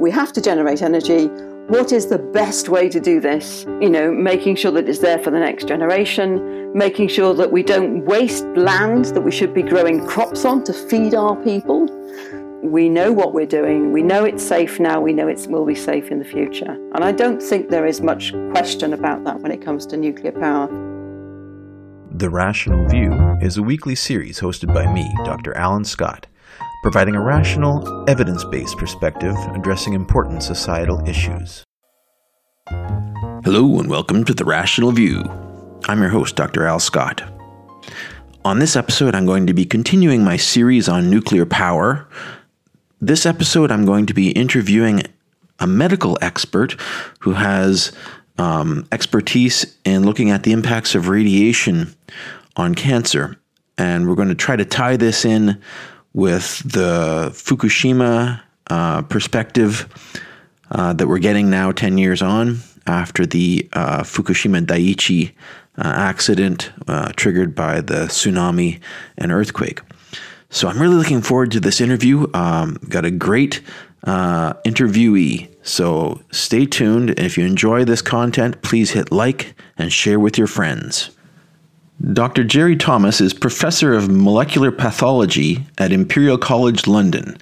We have to generate energy. What is the best way to do this? You know, making sure that it's there for the next generation, making sure that we don't waste land that we should be growing crops on to feed our people. We know what we're doing. We know it's safe now. We know it will be safe in the future. And I don't think there is much question about that when it comes to nuclear power. The Rational View is a weekly series hosted by me, Dr. Alan Scott, providing a rational, evidence-based perspective addressing important societal issues. Hello and welcome to The Rational View. I'm your host, Dr. Al Scott. On this episode, I'm going to be continuing my series on nuclear power. This episode, I'm going to be interviewing a medical expert who has expertise in looking at the impacts of radiation on cancer. And we're going to try to tie this in with the Fukushima perspective that we're getting now 10 years on after the Fukushima Daiichi accident triggered by the tsunami and earthquake. So I'm really looking forward to this interview. Got a great interviewee. So stay tuned. And if you enjoy this content, please hit like and share with your friends. Dr. Gerry Thomas is Professor of Molecular Pathology at Imperial College London,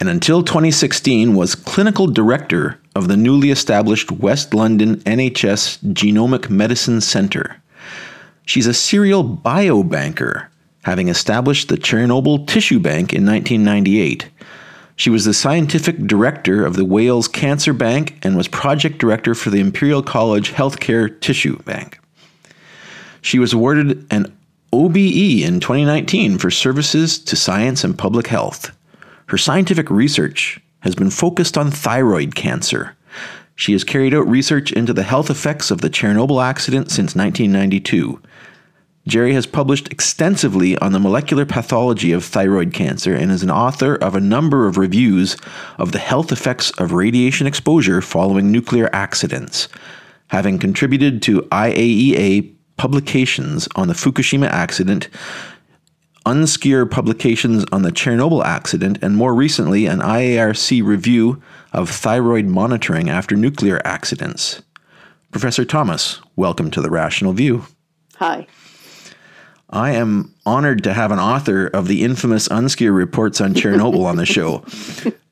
and until 2016 was Clinical Director of the newly established West London NHS Genomic Medicine Centre. She's a serial biobanker, having established the Chernobyl Tissue Bank in 1998. She was the Scientific Director of the Wales Cancer Bank and was Project Director for the Imperial College Healthcare Tissue Bank. She was awarded an OBE in 2019 for services to science and public health. Her scientific research has been focused on thyroid cancer. She has carried out research into the health effects of the Chernobyl accident since 1992. Gerry has published extensively on the molecular pathology of thyroid cancer and is an author of a number of reviews of the health effects of radiation exposure following nuclear accidents, having contributed to IAEA publications on the Fukushima accident, UNSCEAR publications on the Chernobyl accident, and more recently an IARC review of thyroid monitoring after nuclear accidents. Professor Thomas, welcome to The Rational View. Hi. I am honored to have an author of the infamous UNSCEAR reports on Chernobyl on the show.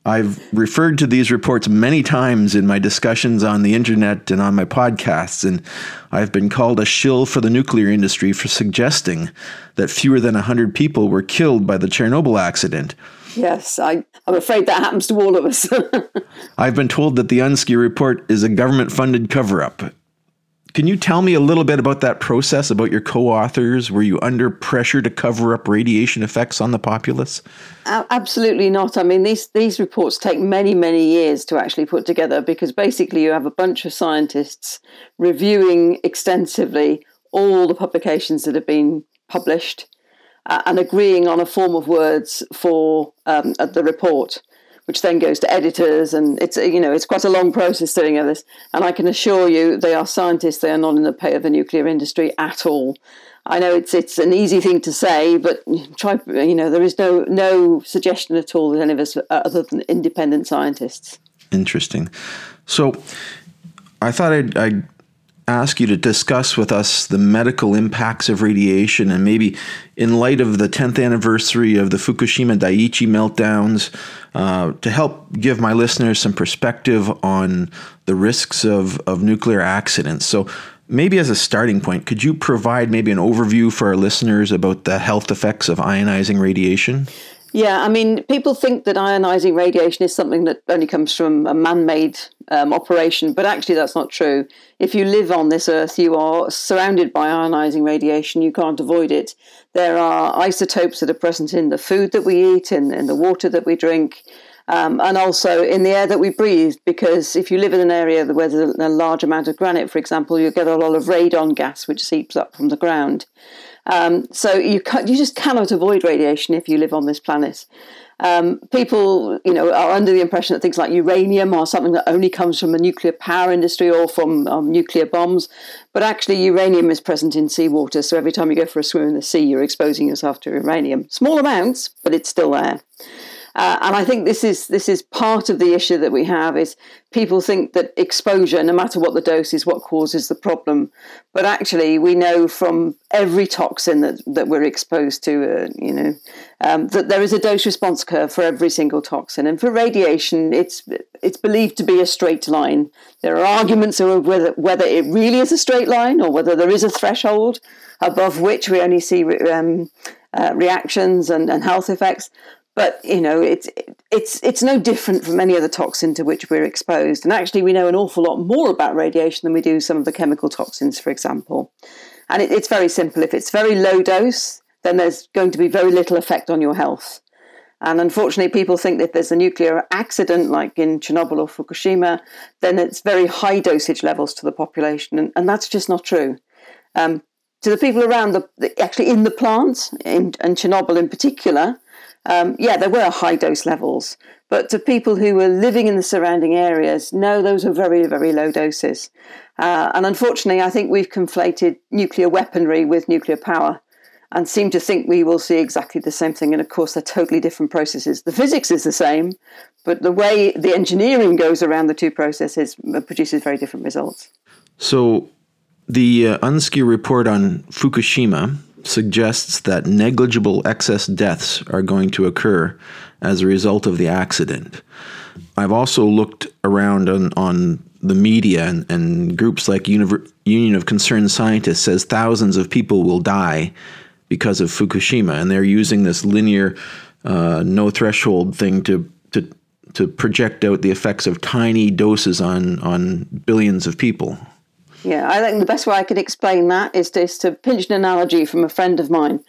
I've referred to these reports many times in my discussions on the internet and on my podcasts, and I've been called a shill for the nuclear industry for suggesting that fewer than 100 people were killed by the Chernobyl accident. Yes, I'm afraid that happens to all of us. I've been told that the UNSCEAR report is a government-funded cover-up. Can you tell me a little bit about that process, about your co-authors? Were you under pressure to cover up radiation effects on the populace? Absolutely not. I mean, these reports take many, many years to actually put together because basically you have a bunch of scientists reviewing extensively all the publications that have been published and agreeing on a form of words for the report, which then goes to editors, and it's quite a long process doing all this. And I can assure you, they are scientists; they are not in the pay of the nuclear industry at all. I know it's an easy thing to say, but there is no suggestion at all that any of us other than independent scientists. Interesting. So, I thought I'd ask you to discuss with us the medical impacts of radiation, and maybe in light of the 10th anniversary of the Fukushima Daiichi meltdowns, to help give my listeners some perspective on the risks of nuclear accidents. So maybe as a starting point, could you provide maybe an overview for our listeners about the health effects of ionizing radiation? Yeah, I mean, people think that ionizing radiation is something that only comes from a man-made operation, but actually that's not true. If you live on this Earth, you are surrounded by ionizing radiation. You can't avoid it. There are isotopes that are present in the food that we eat, in the water that we drink, and also in the air that we breathe, because if you live in an area where there's a large amount of granite, for example, you get a lot of radon gas, which seeps up from the ground. So you just cannot avoid radiation if you live on this planet. People, are under the impression that things like uranium are something that only comes from the nuclear power industry or from nuclear bombs. But actually, uranium is present in seawater. So every time you go for a swim in the sea, you're exposing yourself to uranium. Small amounts, but it's still there. And I think this is part of the issue that we have, is people think that exposure, no matter what the dose, is what causes the problem. But actually, we know from every toxin that we're exposed to, that there is a dose response curve for every single toxin. And for radiation, it's believed to be a straight line. There are arguments over whether it really is a straight line or whether there is a threshold above which we only see reactions and health effects. But, it's no different from any other toxin to which we're exposed. And actually, we know an awful lot more about radiation than we do some of the chemical toxins, for example. And it's very simple. If it's very low dose, then there's going to be very little effect on your health. And unfortunately, people think that if there's a nuclear accident, like in Chernobyl or Fukushima, then it's very high dosage levels to the population. And that's just not true. To the people around, actually in the plants, and Chernobyl in particular, there were high dose levels. But to people who were living in the surrounding areas, no, those are very, very low doses. And unfortunately, I think we've conflated nuclear weaponry with nuclear power, and seem to think we will see exactly the same thing. And of course, they're totally different processes. The physics is the same, but the way the engineering goes around the two processes produces very different results. So the UNSCEAR report on Fukushima suggests that negligible excess deaths are going to occur as a result of the accident. I've also looked around on the media, and groups like Union of Concerned Scientists says thousands of people will die because of Fukushima, and they're using this linear no threshold thing to project out the effects of tiny doses on billions of people. Yeah, I think the best way I could explain that is just to pinch an analogy from a friend of mine.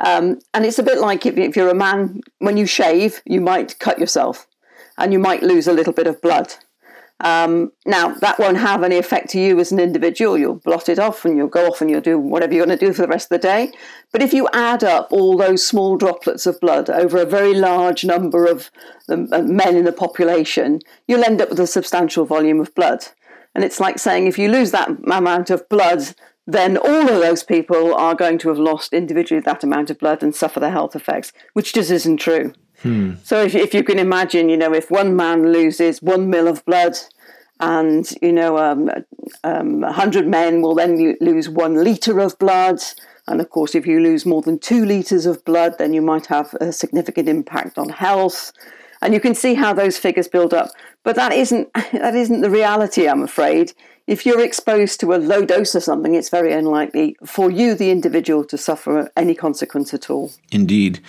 And it's a bit like if you're a man, when you shave, you might cut yourself and you might lose a little bit of blood. Now, that won't have any effect to you as an individual. You'll blot it off and you'll go off and you'll do whatever you're going to do for the rest of the day. But if you add up all those small droplets of blood over a very large number of men in the population, you'll end up with a substantial volume of blood. And it's like saying if you lose that amount of blood, then all of those people are going to have lost individually that amount of blood and suffer the health effects, which just isn't true. So if you can imagine, if one man loses 1 ml of blood, and 100 men will then lose 1 litre of blood, and of course if you lose more than 2 litres of blood, then you might have a significant impact on health, and you can see how those figures build up. But that isn't the reality, I'm afraid. If you're exposed to a low dose of something, it's very unlikely for you, the individual, to suffer any consequence at all. Indeed.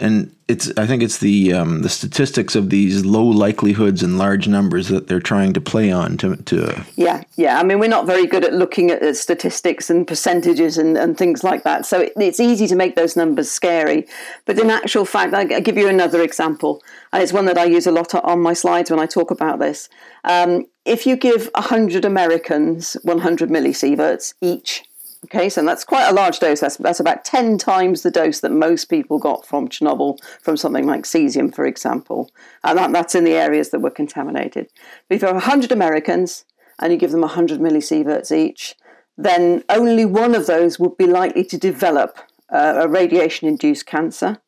And I think it's the statistics of these low likelihoods and large numbers that they're trying to play on to. Yeah. I mean, we're not very good at looking at statistics and percentages and things like that. So it's easy to make those numbers scary. But in actual fact, I'll give you another example. And it's one that I use a lot on my slides when I talk about this. If you give 100 Americans 100 millisieverts each, okay, so that's quite a large dose. That's about 10 times the dose that most people got from Chernobyl, from something like cesium, for example. And that's in the areas that were contaminated. But if you have 100 Americans and you give them 100 millisieverts each, then only one of those would be likely to develop a radiation-induced cancer.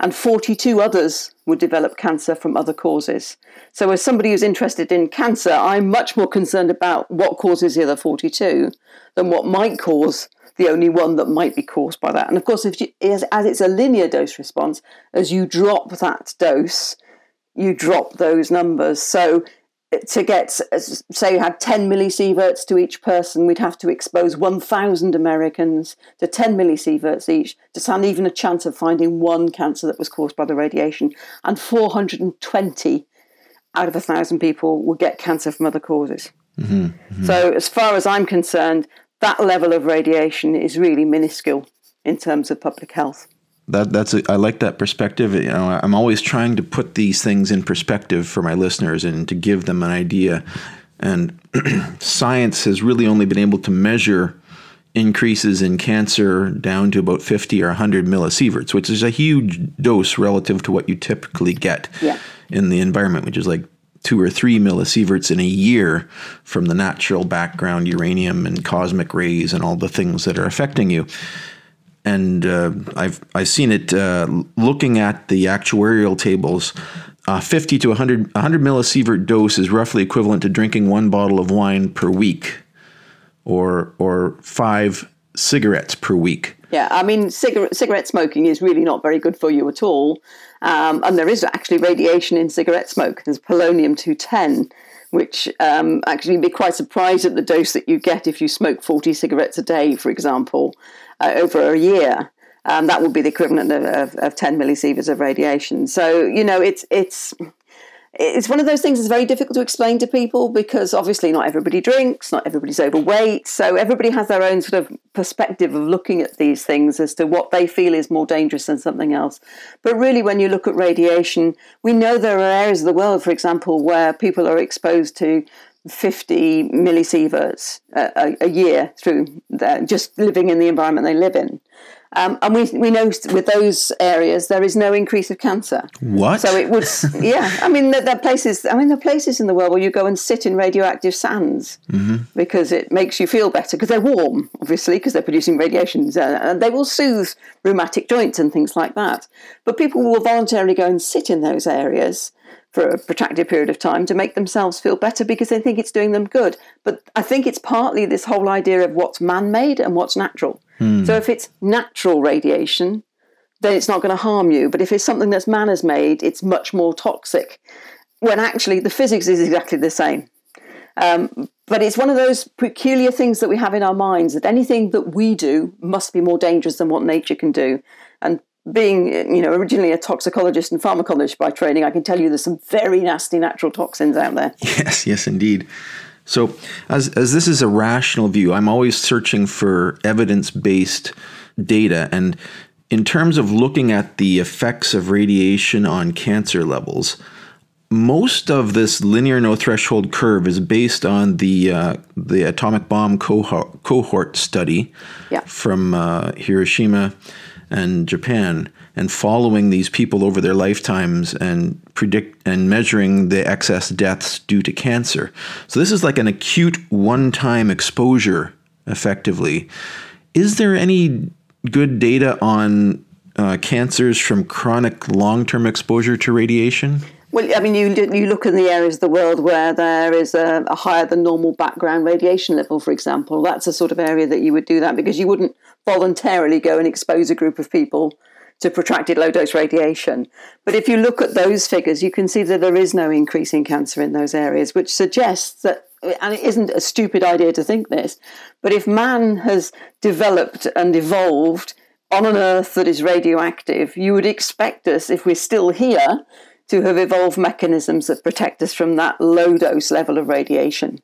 And 42 others would develop cancer from other causes. So as somebody who's interested in cancer, I'm much more concerned about what causes the other 42 than what might cause the only one that might be caused by that. And of course, as it's a linear dose response, as you drop that dose, you drop those numbers. So to get, say you had 10 millisieverts to each person, we'd have to expose 1,000 Americans to 10 millisieverts each to stand even a chance of finding one cancer that was caused by the radiation. And 420 out of 1,000 people would get cancer from other causes. Mm-hmm. Mm-hmm. So as far as I'm concerned, that level of radiation is really minuscule in terms of public health. I like that perspective. I'm always trying to put these things in perspective for my listeners and to give them an idea. And science has really only been able to measure increases in cancer down to about 50 or 100 millisieverts, which is a huge dose relative to what you typically get in the environment, which is like 2 or 3 millisieverts in a year from the natural background uranium and cosmic rays and all the things that are affecting you. and I've seen it looking at the actuarial tables. 50 to 100 millisievert dose is roughly equivalent to drinking one bottle of wine per week, or 5 cigarettes per week. Yeah, I mean, cigarette smoking is really not very good for you at all. And there is actually radiation in cigarette smoke. There's polonium-210, which actually you'd be quite surprised at the dose that you get if you smoke 40 cigarettes a day, for example, over a year. That would be the equivalent of 10 millisieverts of radiation. So, you know, it's one of those things that's very difficult to explain to people, because obviously not everybody drinks, not everybody's overweight. So everybody has their own sort of perspective of looking at these things as to what they feel is more dangerous than something else. But really, when you look at radiation, we know there are areas of the world, for example, where people are exposed to 50 millisieverts a year through just living in the environment they live in. And we know with those areas there is no increase of cancer. What? So it would, yeah. I mean, there are places in the world where you go and sit in radioactive sands because it makes you feel better, because they're warm, obviously, because they're producing radiations, and they will soothe rheumatic joints and things like that. But people will voluntarily go and sit in those areas for a protracted period of time to make themselves feel better because they think it's doing them good. But I think it's partly this whole idea of what's man-made and what's natural. So if it's natural radiation, then it's not going to harm you. But if it's something that's man has made, it's much more toxic, when actually the physics is exactly the same. But it's one of those peculiar things that we have in our minds, that anything that we do must be more dangerous than what nature can do. And being, you know, originally a toxicologist and pharmacologist by training, I can tell you there's some very nasty natural toxins out there. Yes, yes, indeed. So as this is a rational view, I'm always searching for evidence-based data. And in terms of looking at the effects of radiation on cancer levels, most of this linear no-threshold curve is based on the atomic bomb cohort study from Hiroshima and Japan, and following these people over their lifetimes and measuring the excess deaths due to cancer. So this is like an acute one-time exposure, effectively. Is there any good data on cancers from chronic long-term exposure to radiation? Well, I mean, you look in the areas of the world where there is a higher than normal background radiation level, for example. That's the sort of area that you would do that, because you wouldn't voluntarily go and expose a group of people to protracted low-dose radiation. But if you look at those figures, you can see that there is no increase in cancer in those areas, which suggests that, and it isn't a stupid idea to think this, but if man has developed and evolved on an Earth that is radioactive, you would expect us, if we're still here, to have evolved mechanisms that protect us from that low-dose level of radiation.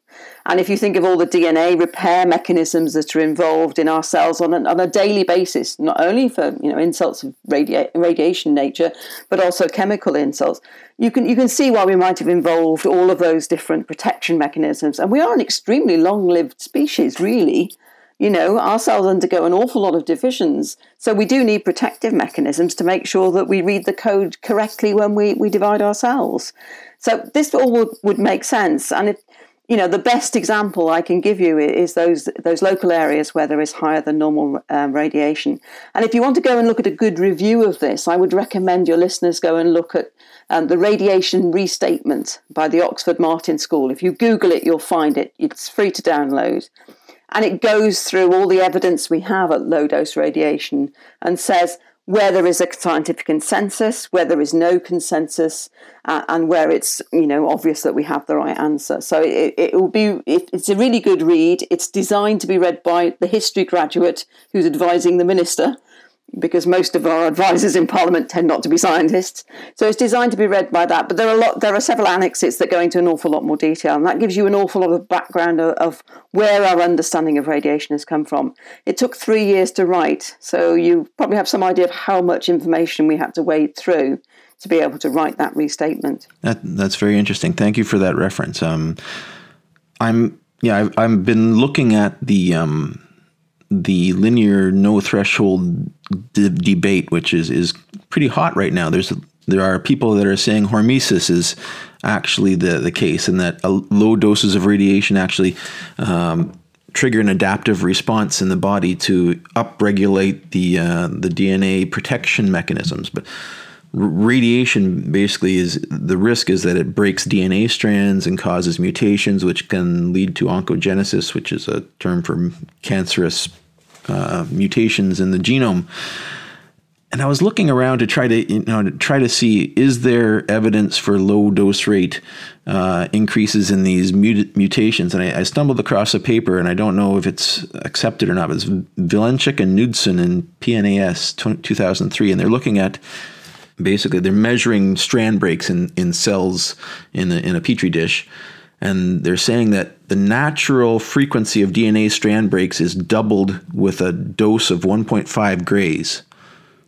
And if you think of all the DNA repair mechanisms that are involved in our cells on a daily basis, not only for, you know, insults of radiation nature, but also chemical insults, you can see why we might have involved all of those different protection mechanisms. And we are an extremely long-lived species, really. You know, our cells undergo an awful lot of divisions. So we do need protective mechanisms to make sure that we read the code correctly when we divide our cells. So this all would make sense. And, if, you know, the best example I can give you is those local areas where there is higher than normal radiation. And if you want to go and look at a good review of this, I would recommend your listeners go and look at The Radiation Restatement by the Oxford Martin School. If you Google it, you'll find it. It's free to download. And it goes through all the evidence we have at low-dose radiation and says where there is a scientific consensus, where there is no consensus, and where it's, you know, obvious that we have the right answer. So it's a really good read. It's designed to be read by the history graduate who's advising the minister, because most of our advisors in Parliament tend not to be scientists. So it's designed to be read by that. But there are several annexes that go into an awful lot more detail, and that gives you an awful lot of background of where our understanding of radiation has come from. It took 3 years to write, so you probably have some idea of how much information we had to wade through to be able to write that restatement. That's very interesting. Thank you for that reference. I've been looking at the linear no threshold debate, which is pretty hot right now. There are people that are saying hormesis is actually the case, and that low doses of radiation actually trigger an adaptive response in the body to upregulate the DNA protection mechanisms. But radiation basically is, the risk is that it breaks DNA strands and causes mutations, which can lead to oncogenesis, which is a term for cancerous mutations in the genome. And I was looking around to try to see, is there evidence for low dose rate increases in these mutations? And I stumbled across a paper, and I don't know if it's accepted or not, but it's Vilenchik and Knudsen in PNAS 2003, and they're looking at, basically, they're measuring strand breaks in cells in a petri dish, and they're saying that the natural frequency of DNA strand breaks is doubled with a dose of 1.5 grays,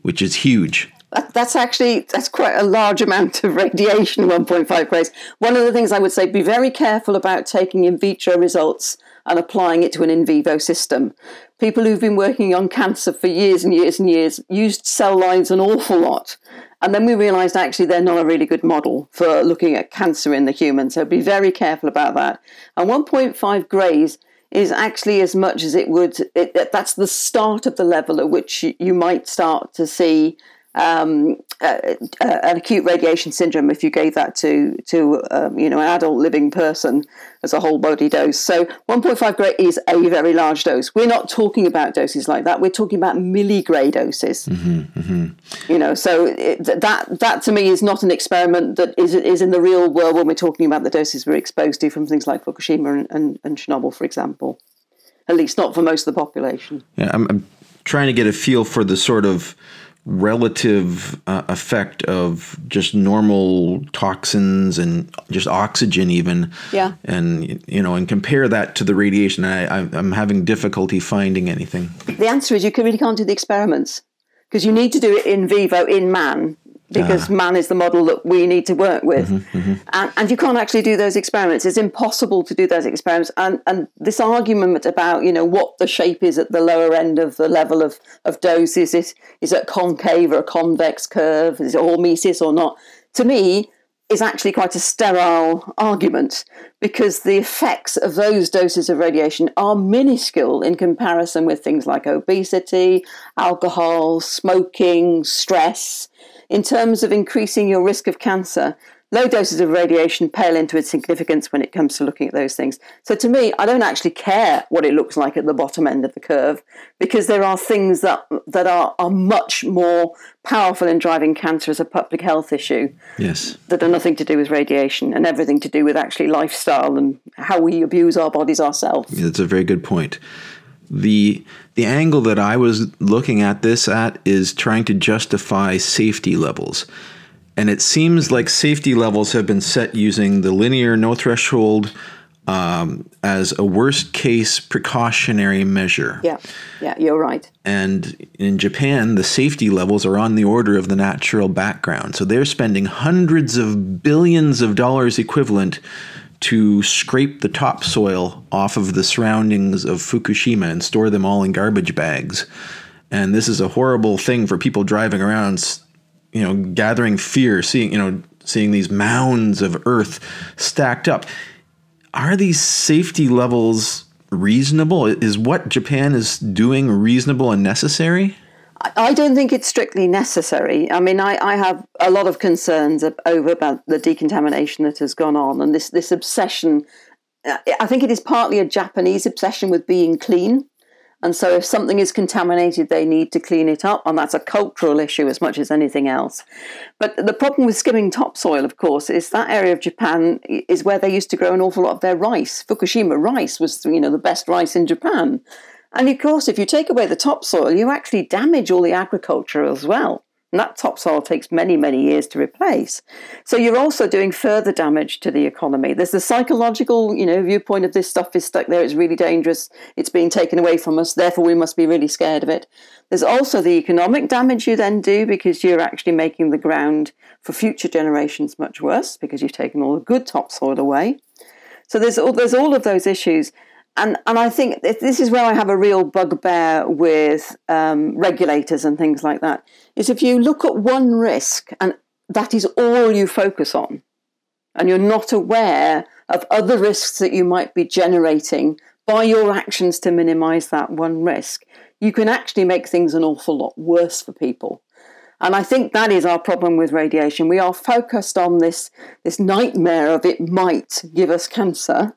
which is huge. That's quite a large amount of radiation, 1.5 grays. One of the things I would say, be very careful about taking in vitro results and applying it to an in vivo system. People who've been working on cancer for years and years and years used cell lines an awful lot. And then we realised actually they're not a really good model for looking at cancer in the human. So be very careful about that. And 1.5 grays is actually as much as it would. That's the start of the level at which you might start to see an acute radiation syndrome if you gave that to an adult living person as a whole body dose. So 1.5 gray is a very large dose. We're not talking about doses like that. We're talking about milligray doses. Mm-hmm, mm-hmm. So that to me is not an experiment that is in the real world when we're talking about the doses we're exposed to from things like Fukushima and Chernobyl, for example. At least not for most of the population. Yeah, I'm trying to get a feel for the sort of relative effect of just normal toxins and just oxygen even. Yeah. And, and compare that to the radiation. I'm having difficulty finding anything. The answer is you really can't do the experiments because you need to do it in vivo in man because man is the model that we need to work with. Mm-hmm, mm-hmm. And you can't actually do those experiments. It's impossible to do those experiments. And this argument about, what the shape is at the lower end of the level of dose, is it concave or a convex curve? Is it all mesis or not? To me, is actually quite a sterile argument because the effects of those doses of radiation are minuscule in comparison with things like obesity, alcohol, smoking, stress. In terms of increasing your risk of cancer, low doses of radiation pale into its significance when it comes to looking at those things. So to me, I don't actually care what it looks like at the bottom end of the curve because there are things that are much more powerful in driving cancer as a public health issue. Yes. That are nothing to do with radiation and everything to do with actually lifestyle and how we abuse our bodies ourselves. Yeah, that's a very good point. The angle that I was looking at this at is trying to justify safety levels. And it seems like safety levels have been set using the linear no threshold as a worst case precautionary measure. Yeah, you're right. And in Japan, the safety levels are on the order of the natural background. So they're spending hundreds of billions of dollars equivalent to scrape the topsoil off of the surroundings of Fukushima and store them all in garbage bags. And this is a horrible thing for people driving around, gathering fear, seeing these mounds of earth stacked up. Are these safety levels reasonable? Is what Japan is doing reasonable and necessary? I don't think it's strictly necessary. I mean, I have a lot of concerns about the decontamination that has gone on and this obsession. I think it is partly a Japanese obsession with being clean. And so if something is contaminated, they need to clean it up. And that's a cultural issue as much as anything else. But the problem with skimming topsoil, of course, is that area of Japan is where they used to grow an awful lot of their rice. Fukushima rice was, the best rice in Japan. And of course, if you take away the topsoil, you actually damage all the agriculture as well. And that topsoil takes many, many years to replace. So you're also doing further damage to the economy. There's the psychological, viewpoint of this stuff is stuck there. It's really dangerous. It's being taken away from us. Therefore, we must be really scared of it. There's also the economic damage you then do because you're actually making the ground for future generations much worse because you've taken all the good topsoil away. So there's all of those issues. And I think this is where I have a real bugbear with regulators and things like that, is if you look at one risk and that is all you focus on and you're not aware of other risks that you might be generating by your actions to minimise that one risk, you can actually make things an awful lot worse for people. And I think that is our problem with radiation. We are focused on this nightmare of it might give us cancer,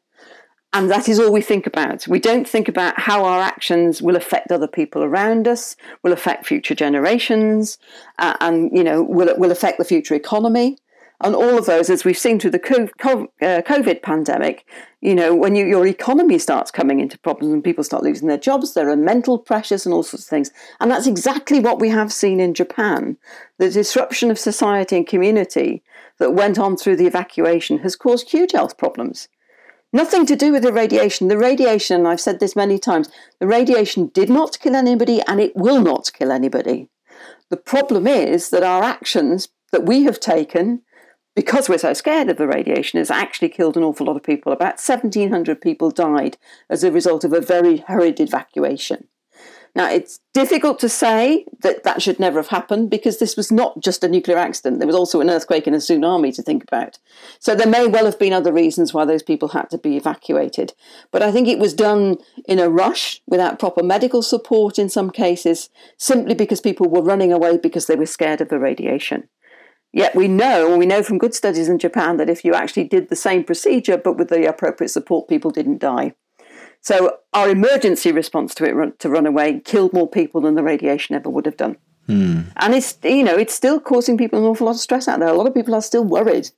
and that is all we think about. We don't think about how our actions will affect other people around us, will affect future generations, and will affect the future economy. And all of those, as we've seen through the COVID pandemic, when your economy starts coming into problems and people start losing their jobs, there are mental pressures and all sorts of things. And that's exactly what we have seen in Japan. The disruption of society and community that went on through the evacuation has caused huge health problems. Nothing to do with the radiation. The radiation, and I've said this many times, the radiation did not kill anybody and it will not kill anybody. The problem is that our actions that we have taken, because we're so scared of the radiation, it's actually killed an awful lot of people. About 1,700 people died as a result of a very hurried evacuation. Now, it's difficult to say that that should never have happened because this was not just a nuclear accident. There was also an earthquake and a tsunami to think about. So there may well have been other reasons why those people had to be evacuated. But I think it was done in a rush without proper medical support in some cases, simply because people were running away because they were scared of the radiation. Yet we know from good studies in Japan that if you actually did the same procedure, but with the appropriate support, people didn't die. So our emergency response to it, to run away, killed more people than the radiation ever would have done. And it's still causing people an awful lot of stress out there. A lot of people are still worried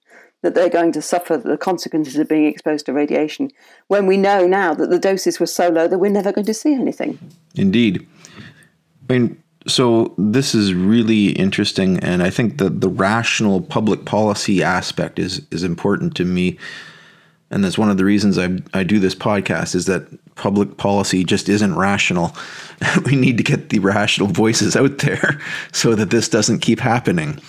that they're going to suffer the consequences of being exposed to radiation, when we know now that the doses were so low that we're never going to see anything. Indeed. So this is really interesting, and I think that the rational public policy aspect is important to me. And that's one of the reasons I do this podcast, is that public policy just isn't rational. We need to get the rational voices out there so that this doesn't keep happening.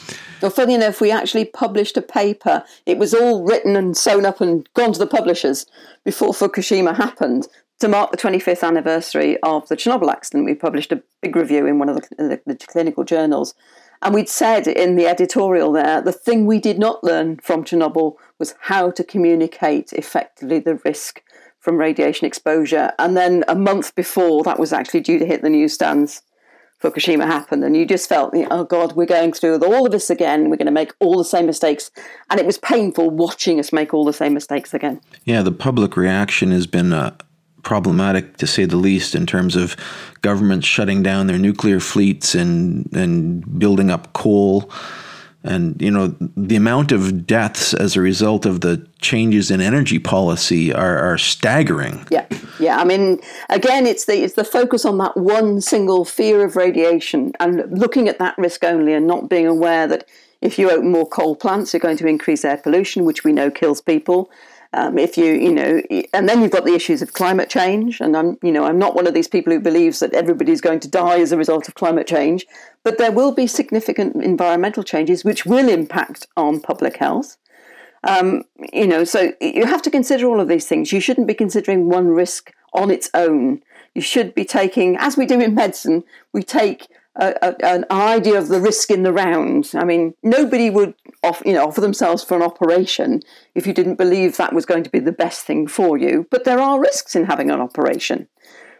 Well, funny enough, we actually published a paper. It was all written and sewn up and gone to the publishers before Fukushima happened. To mark the 25th anniversary of the Chernobyl accident, we published a big review in one of the clinical journals. And we'd said in the editorial there, the thing we did not learn from Chernobyl was how to communicate effectively the risk from radiation exposure. And then a month before that was actually due to hit the newsstands, Fukushima happened, and you just felt, oh God, we're going through all of this again. We're going to make all the same mistakes. And it was painful watching us make all the same mistakes again. Yeah, the public reaction has been problematic, to say the least, in terms of governments shutting down their nuclear fleets and building up coal. And, the amount of deaths as a result of the changes in energy policy are staggering. Yeah. I mean, again, it's the focus on that one single fear of radiation and looking at that risk only and not being aware that if you open more coal plants, you're going to increase air pollution, which we know kills people. And then you've got the issues of climate change. And I'm not one of these people who believes that everybody's going to die as a result of climate change, but there will be significant environmental changes which will impact on public health. So you have to consider all of these things. You shouldn't be considering one risk on its own. You should be taking, as we do in medicine, we take an idea of the risk in the round. I mean, nobody would offer themselves for an operation if you didn't believe that was going to be the best thing for you. But there are risks in having an operation.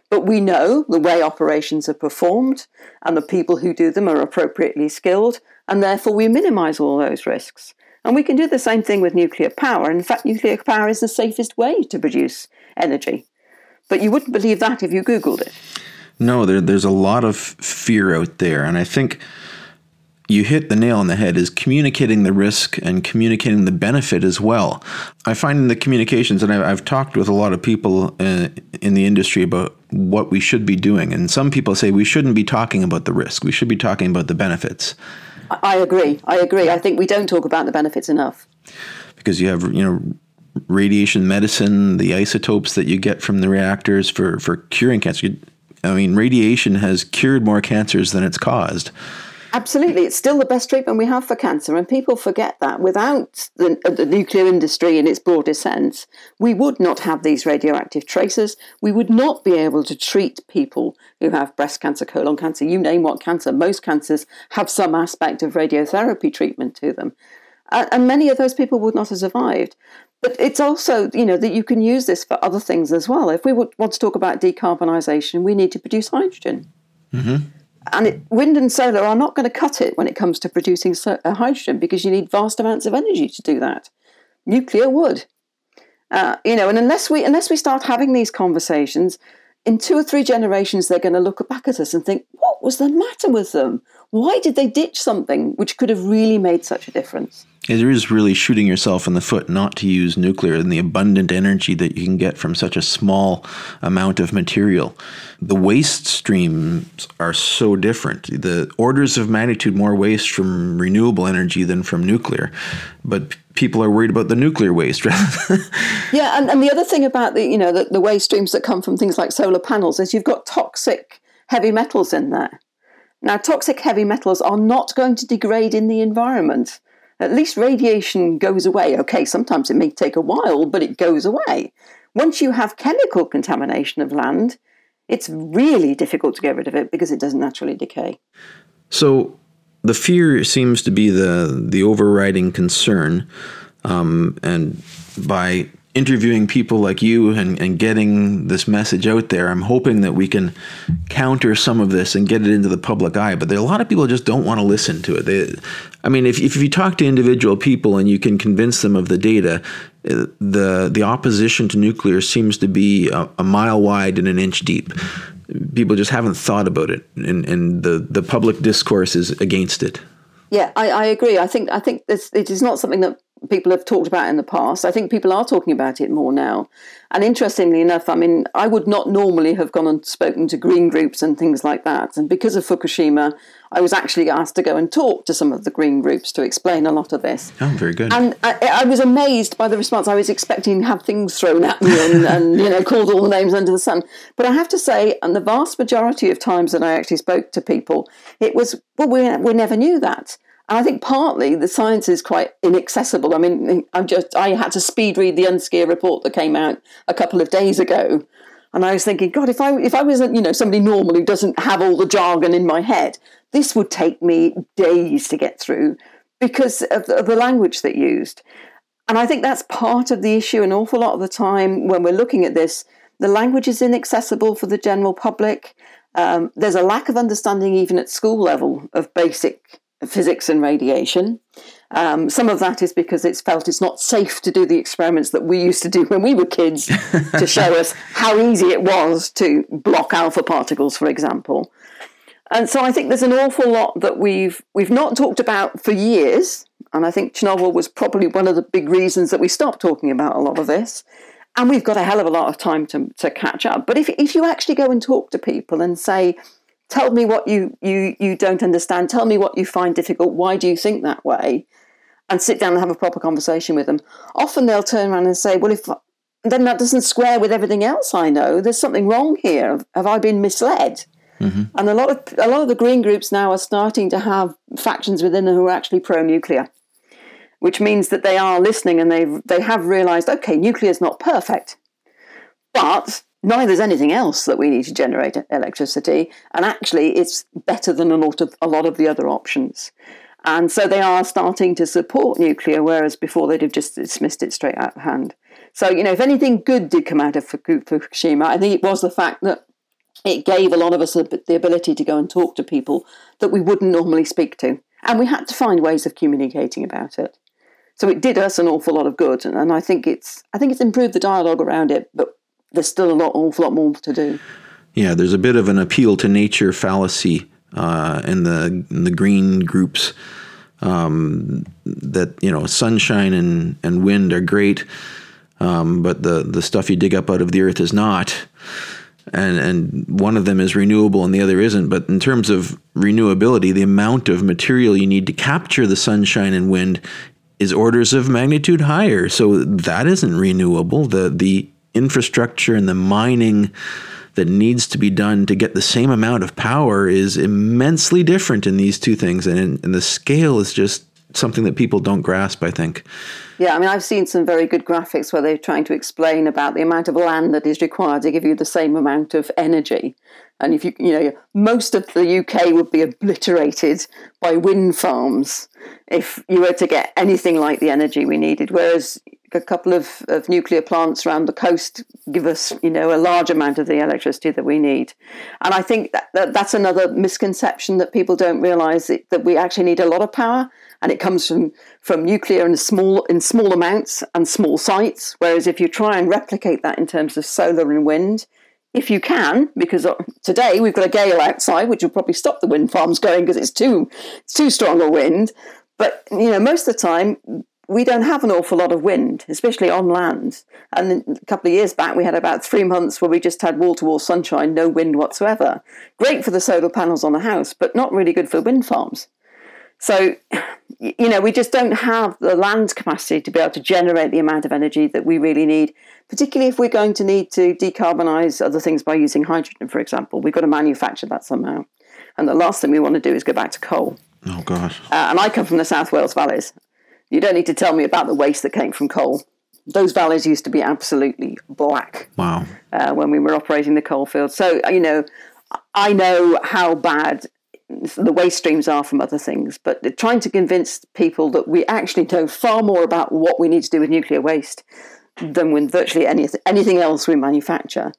But we know the way operations are performed and the people who do them are appropriately skilled, and therefore we minimise all those risks. And we can do the same thing with nuclear power. In fact, nuclear power is the safest way to produce energy. But you wouldn't believe that if you Googled it. No, there's a lot of fear out there, and I think you hit the nail on the head, is communicating the risk and communicating the benefit as well. I find in the communications, and I've talked with a lot of people in the industry about what we should be doing, and some people say we shouldn't be talking about the risk, we should be talking about the benefits. I agree. I think we don't talk about the benefits enough. Because you have, radiation medicine, the isotopes that you get from the reactors for curing cancer. Radiation has cured more cancers than it's caused. Absolutely. It's still the best treatment we have for cancer, and people forget that. Without the nuclear industry in its broadest sense, we would not have these radioactive tracers. We would not be able to treat people who have breast cancer, colon cancer, you name what cancer. Most cancers have some aspect of radiotherapy treatment to them. And many of those people would not have survived. But it's also, you know, that you can use this for other things as well. If we want to talk about decarbonisation, we need to produce hydrogen. Mm-hmm. And wind and solar are not going to cut it when it comes to producing hydrogen, because you need vast amounts of energy to do that. Nuclear would. You know, and unless we start having these conversations, in 2 or 3 generations, they're going to look back at us and think, what was the matter with them? Why did they ditch something which could have really made such a difference? It is really shooting yourself in the foot not to use nuclear and the abundant energy that you can get from such a small amount of material. The waste streams are so different. The orders of magnitude more waste from renewable energy than from nuclear. But people are worried about the nuclear waste. Yeah, and the other thing about the waste streams that come from things like solar panels is you've got toxic heavy metals in there. Now, toxic heavy metals are not going to degrade in the environment. At least radiation goes away. Okay, sometimes it may take a while, but it goes away. Once you have chemical contamination of land, it's really difficult to get rid of it because it doesn't naturally decay. So the fear seems to be the overriding concern. And by interviewing people like you and getting this message out there, I'm hoping that we can counter some of this and get it into the public eye. But there are a lot of people who just don't want to listen to it. If you talk to individual people and you can convince them of the data, the opposition to nuclear seems to be a mile wide and an inch deep. People just haven't thought about it, and the public discourse is against it. Yeah, I agree. I think it is not something that people have talked about in the past. I think people are talking about it more now. And interestingly enough, I mean, I would not normally have gone and spoken to green groups and things like that. And because of Fukushima, I was actually asked to go and talk to some of the green groups to explain a lot of this. Oh, very good. And I was amazed by the response. I was expecting to have things thrown at me and called all the names under the sun. But I have to say, and the vast majority of times that I actually spoke to people, it was, well, we never knew that. And I think partly the science is quite inaccessible. I mean, I had to speed read the UNSCEAR report that came out a couple of days ago. And I was thinking, God, if I was, somebody normal who doesn't have all the jargon in my head, this would take me days to get through because of the language that used. And I think that's part of the issue. An awful lot of the time when we're looking at this, the language is inaccessible for the general public. There's a lack of understanding even at school level of basic physics and radiation. Some of that is because it's felt it's not safe to do the experiments that we used to do when we were kids to show us how easy it was to block alpha particles, for example. And so I think there's an awful lot that we've not talked about for years, and I think Chernobyl was probably one of the big reasons that we stopped talking about a lot of this. And we've got a hell of a lot of time to catch up. But if you actually go and talk to people and say, tell me what you don't understand. Tell me what you find difficult. Why do you think that way? And sit down and have a proper conversation with them. Often they'll turn around and say, well, if then that doesn't square with everything else I know. There's something wrong here. Have I been misled? Mm-hmm. And a lot of the green groups now are starting to have factions within them who are actually pro-nuclear, which means that they are listening and they have realised, okay, nuclear is not perfect, but neither is anything else that we need to generate electricity, and actually it's better than a lot of the other options. And so they are starting to support nuclear, whereas before they'd have just dismissed it straight out of hand. So, if anything good did come out of Fukushima, I think it was the fact that it gave a lot of us the ability to go and talk to people that we wouldn't normally speak to. And we had to find ways of communicating about it. So it did us an awful lot of good, and I think it's improved the dialogue around it, but there's still an awful lot more to do. Yeah, there's a bit of an appeal to nature fallacy in the green groups that, sunshine and wind are great, but the stuff you dig up out of the earth is not. And one of them is renewable and the other isn't. But in terms of renewability, the amount of material you need to capture the sunshine and wind is orders of magnitude higher. So that isn't renewable. The infrastructure and the mining that needs to be done to get the same amount of power is immensely different in these two things. And the scale is just something that people don't grasp, I think. Yeah, I mean, I've seen some very good graphics where they're trying to explain about the amount of land that is required to give you the same amount of energy. And if most of the UK would be obliterated by wind farms if you were to get anything like the energy we needed. Whereas a couple of nuclear plants around the coast give us, you know, a large amount of the electricity that we need. And I think that's another misconception that people don't realise, that we actually need a lot of power, and it comes from nuclear in small amounts and small sites. Whereas if you try and replicate that in terms of solar and wind, if you can, because today we've got a gale outside, which will probably stop the wind farms going because it's too strong a wind. But, you know, most of the time, we don't have an awful lot of wind, especially on land. And a couple of years back, we had about 3 months where we just had wall-to-wall sunshine, no wind whatsoever. Great for the solar panels on the house, but not really good for wind farms. So, you know, we just don't have the land capacity to be able to generate the amount of energy that we really need, particularly if we're going to need to decarbonise other things by using hydrogen, for example. We've got to manufacture that somehow. And the last thing we want to do is go back to coal. Oh, gosh. And I come from the South Wales valleys. You don't need to tell me about the waste that came from coal. Those valleys used to be absolutely black. Wow. When we were operating the coal fields. So, you know, I know how bad the waste streams are from other things, but trying to convince people that we actually know far more about what we need to do with nuclear waste than with virtually anything else we manufacture.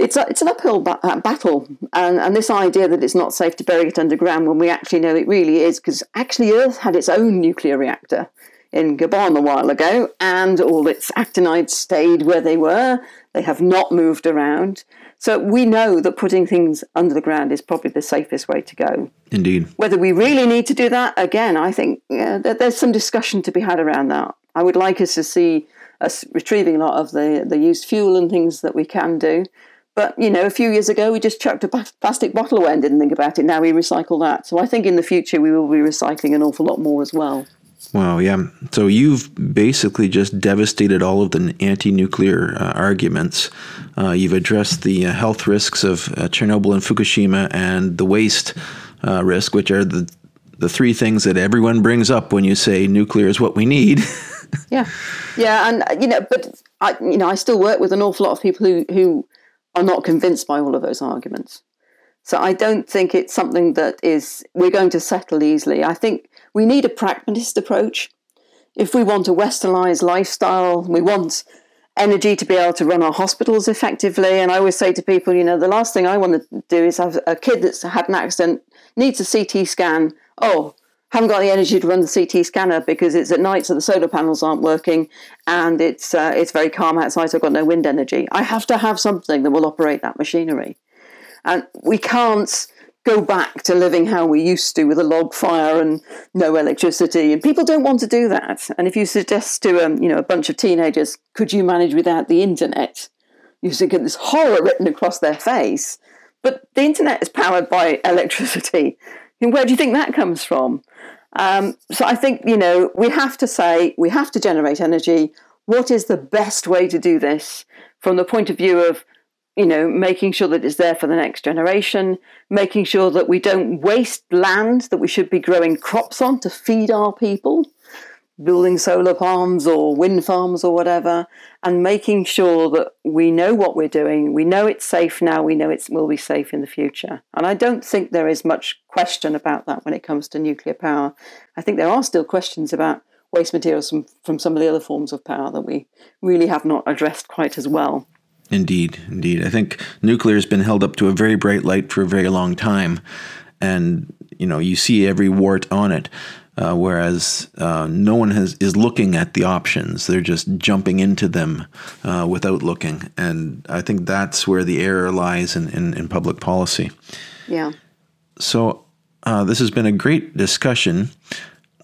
It's an uphill battle, and this idea that it's not safe to bury it underground when we actually know it really is, because actually Earth had its own nuclear reactor in Gabon a while ago, and all its actinides stayed where they were. They have not moved around. So we know that putting things under the ground is probably the safest way to go. Indeed. Whether we really need to do that, again, I think there's some discussion to be had around that. I would like us to see us retrieving a lot of the used fuel and things that we can do. But, you know, a few years ago, we just chucked a plastic bottle away and didn't think about it. Now we recycle that. So I think in the future, we will be recycling an awful lot more as well. Wow, yeah. So you've basically just devastated all of the anti-nuclear arguments. You've addressed the health risks of Chernobyl and Fukushima, and the waste risk, which are the three things that everyone brings up when you say nuclear is what we need. Yeah. And, you know, but I still work with an awful lot of people who are not convinced by all of those arguments. So I don't think it's something that we're going to settle easily. I think we need a pragmatist approach. If we want a westernized lifestyle, we want energy to be able to run our hospitals effectively. And I always say to people, you know, the last thing I want to do is have a kid that's had an accident, needs a CT scan. Oh, haven't got the energy to run the CT scanner because it's at night, so the solar panels aren't working, and it's very calm outside, so I've got no wind energy. I have to have something that will operate that machinery. And we can't go back to living how we used to, with a log fire and no electricity. And people don't want to do that. And if you suggest to a bunch of teenagers, could you manage without the internet? You should get this horror written across their face. But the internet is powered by electricity. And where do you think that comes from? So I think, you know, we have to say, we have to generate energy. What is the best way to do this from the point of view of, you know, making sure that it's there for the next generation, making sure that we don't waste land that we should be growing crops on to feed our people, building solar farms or wind farms or whatever, and making sure that we know what we're doing. We know it's safe now. We know it will be safe in the future. And I don't think there is much question about that when it comes to nuclear power. I think there are still questions about waste materials from some of the other forms of power that we really have not addressed quite as well. Indeed. I think nuclear has been held up to a very bright light for a very long time. And, you know, you see every wart on it. Whereas no one is looking at the options. They're just jumping into them without looking. And I think that's where the error lies in public policy. Yeah. So this has been a great discussion.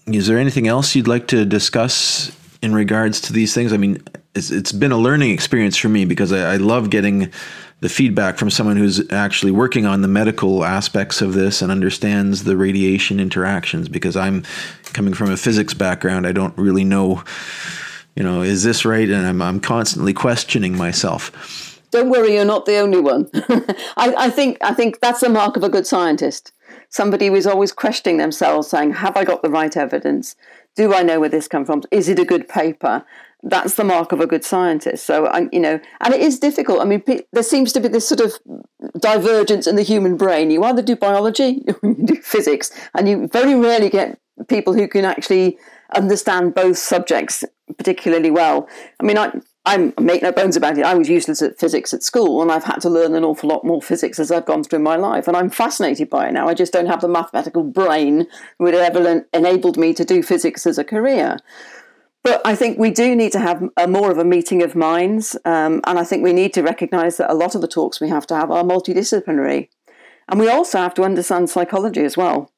Is there anything else you'd like to discuss in regards to these things? I mean, it's been a learning experience for me, because I love getting the feedback from someone who's actually working on the medical aspects of this and understands the radiation interactions, because I'm coming from a physics background. I don't really know, you know, is this right? And I'm constantly questioning myself. Don't worry, you're not the only one. I think that's the mark of a good scientist. Somebody who is always questioning themselves, saying, have I got the right evidence? Do I know where this comes from? Is it a good paper? That's the mark of a good scientist. So, you know, and it is difficult. I mean, there seems to be this sort of divergence in the human brain. You either do biology, you do physics, and you very rarely get people who can actually understand both subjects particularly well. I mean, I make no bones about it. I was useless at physics at school, and I've had to learn an awful lot more physics as I've gone through my life, and I'm fascinated by it now. I just don't have the mathematical brain that would have ever enabled me to do physics as a career. But I think we do need to have more of a meeting of minds, and I think we need to recognise that a lot of the talks we have to have are multidisciplinary. And we also have to understand psychology as well.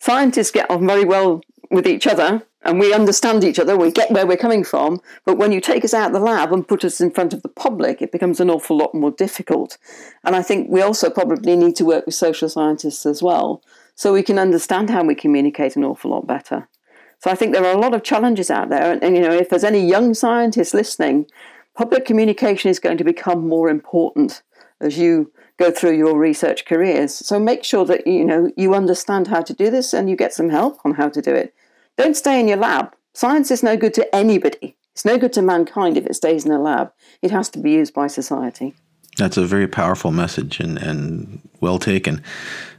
Scientists get on very well with each other, and we understand each other, we get where we're coming from, but when you take us out of the lab and put us in front of the public, it becomes an awful lot more difficult. And I think we also probably need to work with social scientists as well, so we can understand how we communicate an awful lot better. So I think there are a lot of challenges out there, and you know, if there's any young scientists listening, public communication is going to become more important as you go through your research careers. So make sure that you know you understand how to do this and you get some help on how to do it. Don't stay in your lab. Science is no good to anybody. It's no good to mankind if it stays in a lab. It has to be used by society. That's a very powerful message and well taken.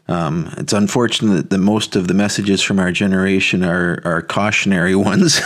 It's unfortunate that most of the messages from our generation are cautionary ones.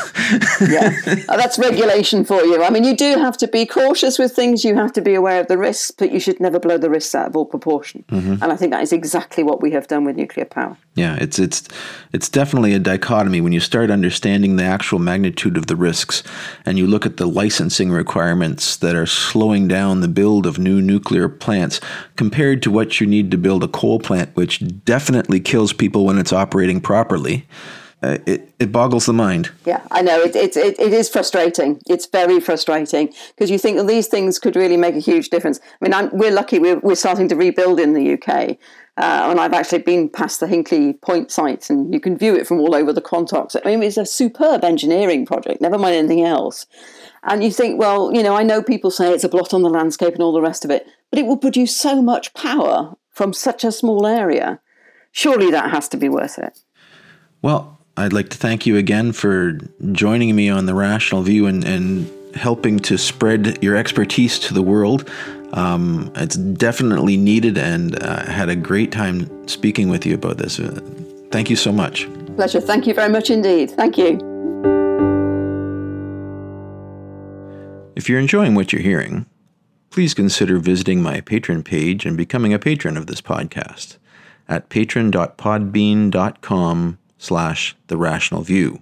Yeah, that's regulation for you. I mean, you do have to be cautious with things. You have to be aware of the risks, but you should never blow the risks out of all proportion. Mm-hmm. And I think that is exactly what we have done with nuclear power. Yeah, it's definitely a dichotomy when you start understanding the actual magnitude of the risks and you look at the licensing requirements that are slowing down the build of new nuclear plants compared to what you need to build a coal plant, which definitely kills people when it's operating properly. It boggles the mind. Yeah, I know. It is frustrating. It's very frustrating because you think that these things could really make a huge difference. I mean, we're lucky. We're starting to rebuild in the UK. And I've actually been past the Hinkley Point sites, and you can view it from all over the Quantocks. I mean, it's a superb engineering project, never mind anything else. And you think, well, you know, I know people say it's a blot on the landscape and all the rest of it, but it will produce so much power from such a small area. Surely that has to be worth it. Well, I'd like to thank you again for joining me on The Rational View and helping to spread your expertise to the world. It's definitely needed, and I had a great time speaking with you about this. Thank you so much. Pleasure. Thank you very much indeed. Thank you. If you're enjoying what you're hearing, please consider visiting my Patreon page and becoming a patron of this podcast at patron.podbean.com/The Rational View.